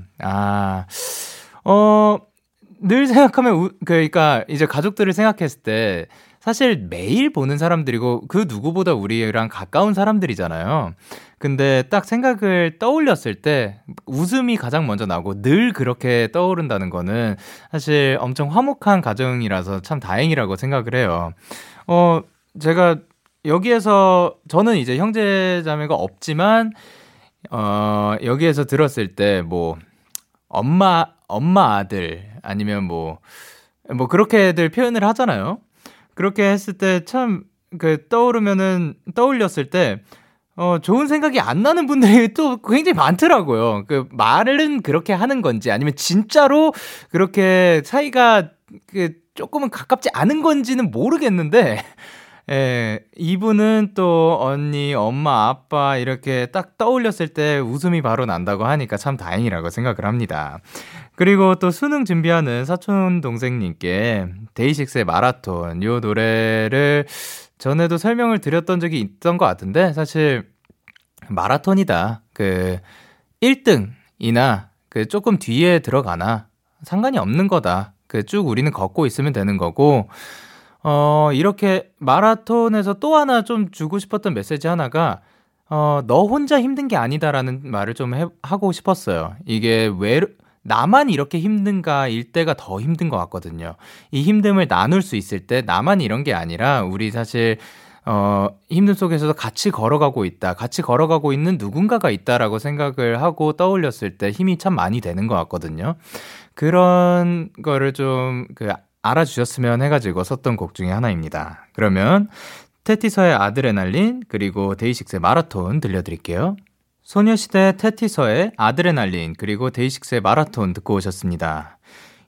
늘 생각하면 그러니까 이제 가족들을 생각했을 때 사실 매일 보는 사람들이고 그 누구보다 우리랑 가까운 사람들이잖아요. 근데 딱 생각을 떠올렸을 때 웃음이 가장 먼저 나고 늘 그렇게 떠오른다는 거는 사실 엄청 화목한 가정이라서 참 다행이라고 생각을 해요. 제가 여기에서 저는 이제 형제자매가 없지만 여기에서 들었을 때 뭐 엄마 아들 아니면 뭐 그렇게들 표현을 하잖아요. 그렇게 했을 때 참 그 떠올렸을 때 좋은 생각이 안 나는 분들이 또 굉장히 많더라고요. 그 말은 그렇게 하는 건지 아니면 진짜로 그렇게 사이가 그 조금은 가깝지 않은 건지는 모르겠는데 예, 이분은 또 언니, 엄마, 아빠 이렇게 딱 떠올렸을 때 웃음이 바로 난다고 하니까 참 다행이라고 생각을 합니다. 그리고 또 수능 준비하는 사촌동생님께 데이식스의 마라톤 요 노래를 전에도 설명을 드렸던 적이 있던 것 같은데 사실 마라톤이다. 그 1등이나 그 조금 뒤에 들어가나 상관이 없는 거다. 그 쭉 우리는 걷고 있으면 되는 거고 이렇게 마라톤에서 또 하나 좀 주고 싶었던 메시지 하나가 너 혼자 힘든 게 아니다라는 말을 좀 하고 싶었어요. 이게 왜 나만 이렇게 힘든가 일 때가 더 힘든 것 같거든요. 이 힘듦을 나눌 수 있을 때 나만 이런 게 아니라 우리 사실 힘듦 속에서도 같이 걸어가고 있다. 같이 걸어가고 있는 누군가가 있다라고 생각을 하고 떠올렸을 때 힘이 참 많이 되는 것 같거든요. 그런 거를 좀 알아주셨으면 해가지고 썼던 곡 중에 하나입니다. 그러면 테티서의 아드레날린 그리고 데이식스의 마라톤 들려드릴게요. 소녀시대 테티서의 아드레날린 그리고 데이식스의 마라톤 듣고 오셨습니다.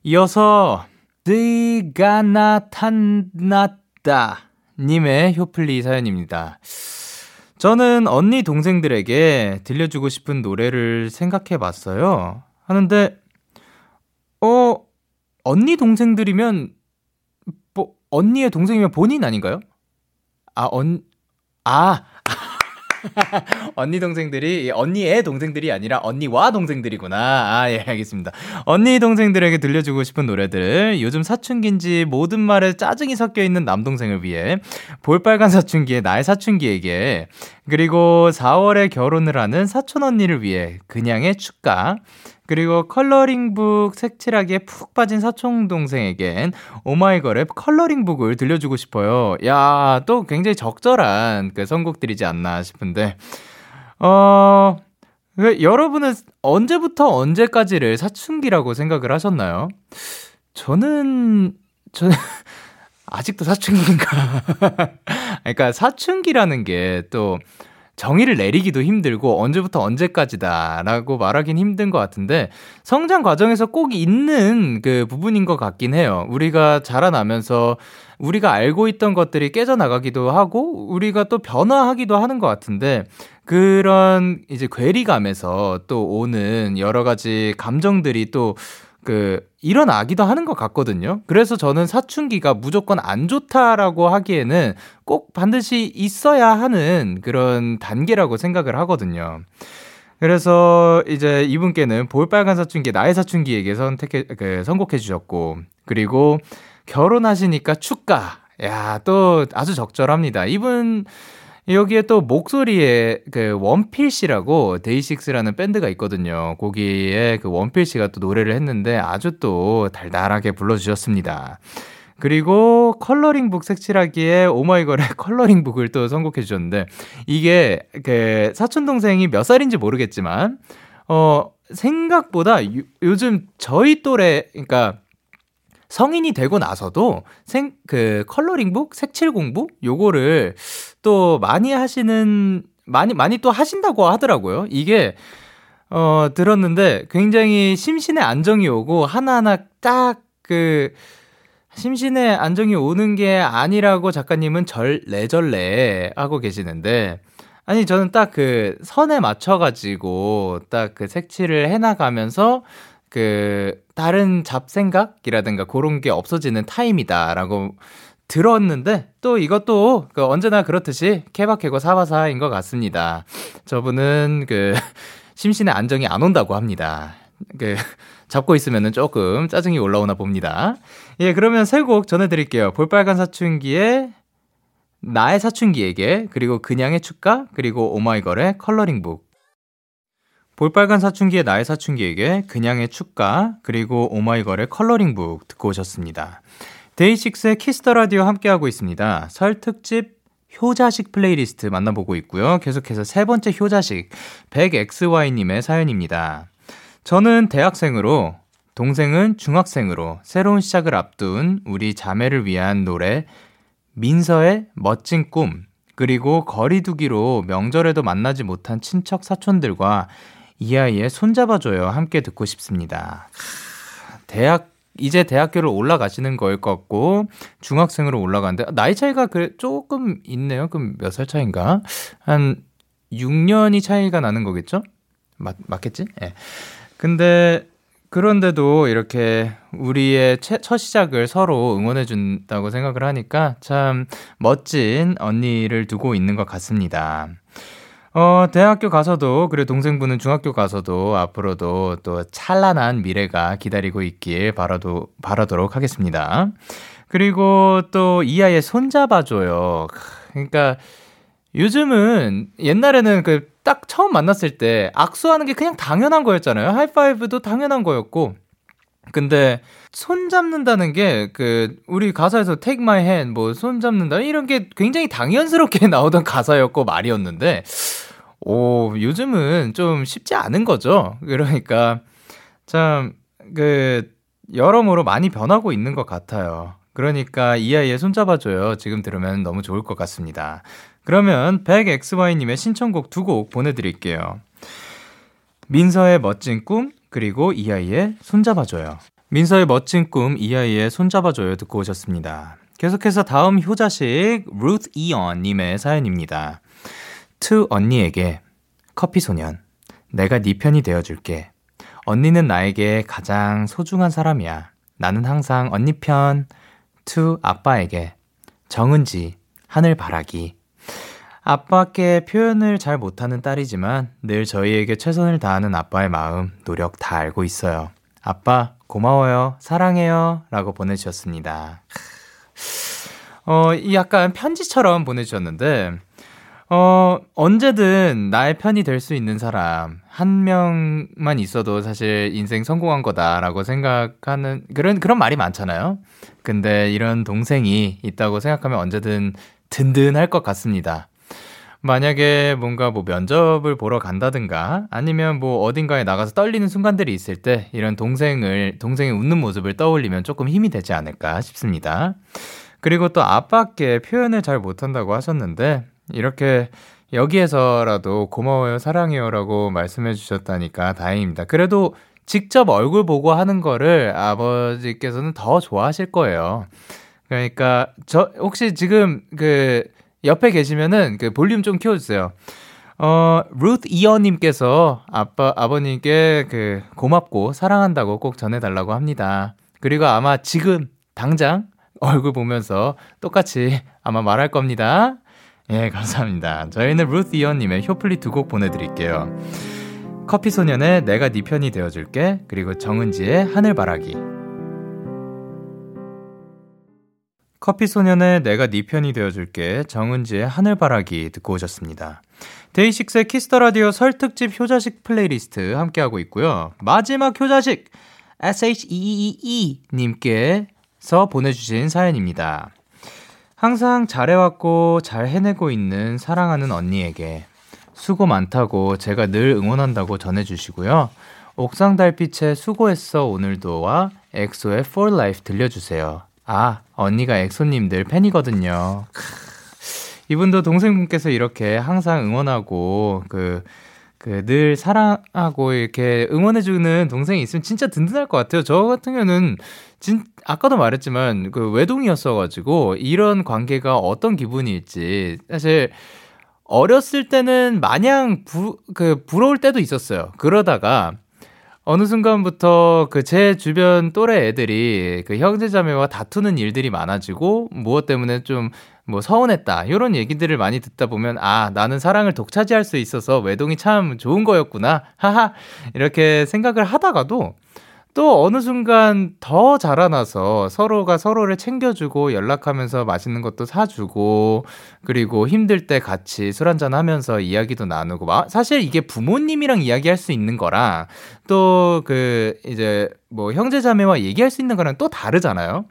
이어서 네가 나타났다 님의 효플리 사연입니다. 저는 언니 동생들에게 들려주고 싶은 노래를 생각해봤어요. 하는데 언니 동생들이면 뭐 언니의 동생이면 본인 아닌가요? 언니 동생들이 언니의 동생들이 아니라 언니와 동생들이구나. 예, 알겠습니다. 언니 동생들에게 들려주고 싶은 노래들. 요즘 사춘기인지 모든 말에 짜증이 섞여 있는 남동생을 위해 볼빨간 사춘기의 나의 사춘기에게 그리고 4월에 결혼을 하는 사촌 언니를 위해 그냥의 축가 그리고 컬러링북 색칠하기에 푹 빠진 사촌동생에겐 오마이걸의 컬러링북을 들려주고 싶어요. 야, 또 굉장히 적절한 그 선곡들이지 않나 싶은데 여러분은 언제부터 언제까지를 사춘기라고 생각을 하셨나요? 저는 아직도 사춘기인가. 그러니까 사춘기라는 게 또 정의를 내리기도 힘들고 언제부터 언제까지다라고 말하긴 힘든 것 같은데 성장 과정에서 꼭 있는 그 부분인 것 같긴 해요. 우리가 자라나면서 우리가 알고 있던 것들이 깨져나가기도 하고 우리가 또 변화하기도 하는 것 같은데 그런 이제 괴리감에서 또 오는 여러 가지 감정들이 또 일어나기도 하는 것 같거든요. 그래서 저는 사춘기가 무조건 안 좋다라고 하기에는 꼭 반드시 있어야 하는 그런 단계라고 생각을 하거든요. 그래서 이제 이분께는 볼빨간 사춘기, 나의 사춘기에게 선곡해 주셨고 그리고 결혼하시니까 축가. 야, 또 아주 적절합니다. 이분 여기에 또 목소리에 그 원필씨라고 데이식스라는 밴드가 있거든요. 거기에 그 원필씨가 또 노래를 했는데 아주 또 달달하게 불러주셨습니다. 그리고 컬러링북 색칠하기에 오마이걸의 컬러링북을 또 선곡해 주셨는데 이게 그 사촌동생이 몇 살인지 모르겠지만 생각보다 요즘 저희 또래 그러니까 성인이 되고 나서도 컬러링북, 색칠 공부 요거를 또 많이 또 하신다고 하더라고요. 이게 들었는데 굉장히 심신의 안정이 오고 하나하나 딱 그 심신의 안정이 오는 게 아니라고 작가님은 절레절레 하고 계시는데, 아니 저는 딱 그 선에 맞춰가지고 딱 그 색칠을 해나가면서 그 다른 잡생각이라든가 그런 게 없어지는 타임이다라고 들었는데, 또 이것도 그 언제나 그렇듯이 케바케고 사바사인 것 같습니다. 저분은 그 심신의 안정이 안 온다고 합니다. 그 잡고 있으면은 조금 짜증이 올라오나 봅니다. 예, 그러면 세 곡 전해드릴게요. 볼빨간 사춘기의 나의 사춘기에게, 그리고 그냥의 축가, 그리고 오마이걸의 컬러링북. 볼빨간 사춘기의 나의 사춘기에게, 그냥의 축가, 그리고 오마이걸의 컬러링북 듣고 오셨습니다. 데이식스의 키스 더 라디오 함께하고 있습니다. 설 특집 효자식 플레이리스트 만나보고 있고요. 계속해서 세 번째 효자식, 백XY님의 사연입니다. 저는 대학생으로, 동생은 중학생으로 새로운 시작을 앞둔 우리 자매를 위한 노래 민서의 멋진 꿈, 그리고 거리두기로 명절에도 만나지 못한 친척 사촌들과 이 아이의 손잡아줘요 함께 듣고 싶습니다. 이제 대학교를 올라가시는 걸 것 같고, 중학생으로 올라가는데 나이 차이가 조금 있네요. 그럼 몇 살 차이인가? 한 6년이 차이가 나는 거겠죠? 맞겠지? 예. 근데 그런데도 이렇게 우리의 첫 시작을 서로 응원해 준다고 생각을 하니까 참 멋진 언니를 두고 있는 것 같습니다. 대학교 가서도, 그리고 동생분은 중학교 가서도 앞으로도 또 찬란한 미래가 기다리고 있길 바라도록 하겠습니다. 그리고 또 이 아이의 손잡아줘요. 그러니까 요즘은, 옛날에는 그 딱 처음 만났을 때 악수하는 게 그냥 당연한 거였잖아요. 하이파이브도 당연한 거였고. 근데 손잡는다는 게 그 우리 가사에서 Take my hand, 뭐 손잡는다 이런 게 굉장히 당연스럽게 나오던 가사였고 말이었는데, 오, 요즘은 좀 쉽지 않은 거죠. 그러니까 참 그 여러모로 많이 변하고 있는 것 같아요. 그러니까 이 아이의 손잡아줘요 지금 들으면 너무 좋을 것 같습니다. 그러면 백XY님의 신청곡 두 곡 보내드릴게요. 민서의 멋진 꿈, 그리고 이 아이의 손잡아줘요. 민서의 멋진 꿈, 이 아이의 손잡아줘요 듣고 오셨습니다. 계속해서 다음 효자식, 루트 이언님의 사연입니다. 투 언니에게, 커피소년, 내가 네 편이 되어줄게. 언니는 나에게 가장 소중한 사람이야. 나는 항상 언니 편. 투 아빠에게, 정은지, 하늘바라기. 아빠께 표현을 잘 못하는 딸이지만 늘 저희에게 최선을 다하는 아빠의 마음, 노력 다 알고 있어요. 아빠 고마워요, 사랑해요 라고 보내주셨습니다. 약간 편지처럼 보내주셨는데, 언제든 나의 편이 될 수 있는 사람 한 명만 있어도 사실 인생 성공한 거다라고 생각하는 그런 말이 많잖아요. 근데 이런 동생이 있다고 생각하면 언제든 든든할 것 같습니다. 만약에 뭔가 뭐 면접을 보러 간다든가 아니면 뭐 어딘가에 나가서 떨리는 순간들이 있을 때 이런 동생의 웃는 모습을 떠올리면 조금 힘이 되지 않을까 싶습니다. 그리고 또 아빠께 표현을 잘 못한다고 하셨는데, 이렇게 여기에서라도 고마워요, 사랑해요 라고 말씀해 주셨다니까 다행입니다. 그래도 직접 얼굴 보고 하는 거를 아버지께서는 더 좋아하실 거예요. 그러니까 저 혹시 지금 그 옆에 계시면은 그 볼륨 좀 키워주세요. 루트 이어님께서 아버님께 그 고맙고 사랑한다고 꼭 전해달라고 합니다. 그리고 아마 지금 당장 얼굴 보면서 똑같이 아마 말할 겁니다. 예, 감사합니다. 저희는 루트 이어님의 효플리 두 곡 보내드릴게요. 커피소년의 내가 네 편이 되어줄게, 그리고 정은지의 하늘바라기. 커피소년의 내가 네 편이 되어줄게, 정은지의 하늘바라기 듣고 오셨습니다. 데이식스의 키스더라디오 설 특집 효자식 플레이리스트 함께하고 있고요. 마지막 효자식, SHEEE님께서 보내주신 사연입니다. 항상 잘해왔고 잘 해내고 있는 사랑하는 언니에게 수고 많다고 제가 늘 응원한다고 전해주시고요. 옥상 달빛에 수고했어 오늘도와 엑소의 For Life 들려주세요. 아, 언니가 엑소님들 팬이거든요. 이분도 동생분께서 이렇게 항상 응원하고 그 늘 사랑하고 이렇게 응원해주는 동생이 있으면 진짜 든든할 것 같아요. 저 같은 경우는 아까도 말했지만 그 외동이었어가지고 이런 관계가 어떤 기분일지 사실 어렸을 때는 마냥 부러울 때도 있었어요. 그러다가 어느 순간부터 그 제 주변 또래 애들이 그 형제자매와 다투는 일들이 많아지고 무엇 때문에 좀 뭐 서운했다 이런 얘기들을 많이 듣다 보면 아 나는 사랑을 독차지할 수 있어서 외동이 참 좋은 거였구나 하하 이렇게 생각을 하다가도 또 어느 순간 더 자라나서 서로가 서로를 챙겨주고 연락하면서 맛있는 것도 사주고 그리고 힘들 때 같이 술 한잔 하면서 이야기도 나누고 사실 이게 부모님이랑 이야기할 수 있는 거랑 또 그 이제 뭐 형제자매와 얘기할 수 있는 거랑 또 다르잖아요.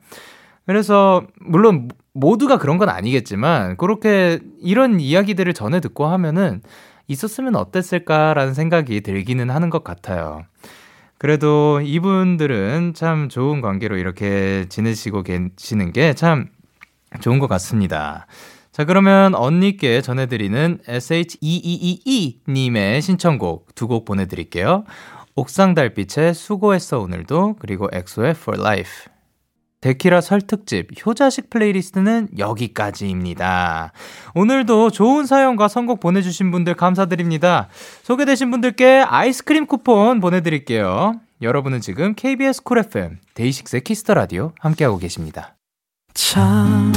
그래서 물론 모두가 그런 건 아니겠지만 그렇게 이런 이야기들을 전해 듣고 하면은 있었으면 어땠을까라는 생각이 들기는 하는 것 같아요. 그래도 이분들은 참 좋은 관계로 이렇게 지내시고 계시는 게 참 좋은 것 같습니다. 자, 그러면 언니께 전해드리는 SHEEEE님의 신청곡 두 곡 보내드릴게요. 옥상달빛의 수고했어 오늘도 그리고 엑소의 For Life. 데키라 설 특집 효자식 플레이리스트는 여기까지입니다. 오늘도 좋은 사연과 선곡 보내주신 분들 감사드립니다. 소개되신 분들께 아이스크림 쿠폰 보내드릴게요. 여러분은 지금 KBS 쿨 FM 데이식스의 키스 더 라디오 함께하고 계십니다. 참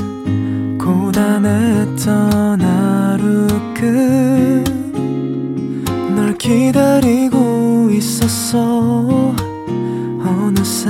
고단했던 하루 끝 널 기다리고 있었어. 어느새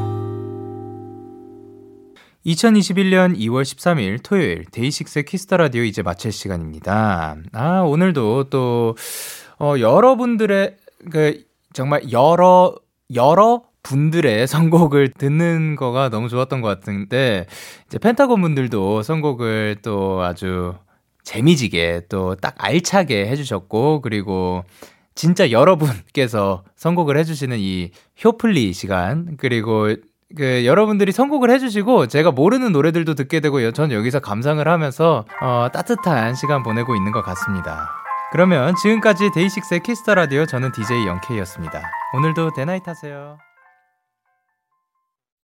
2021년 2월 13일 토요일 데이식스의 키스더라디오 이제 마칠 시간입니다. 아 오늘도 또 여러분들의 그 정말 여러 분들의 선곡을 듣는 거가 너무 좋았던 것 같은데 이제 펜타곤 분들도 선곡을 또 아주 재미지게 또 딱 알차게 해주셨고 그리고 진짜 여러분께서 선곡을 해주시는 이 효플리 시간 그리고 그 여러분들이 선곡을 해주시고 제가 모르는 노래들도 듣게 되고 전 여기서 감상을 하면서 따뜻한 시간 보내고 있는 것 같습니다. 그러면 지금까지 데이식스의 키스더라디오 저는 DJ 영케이였습니다. 오늘도 대나잇 하세요.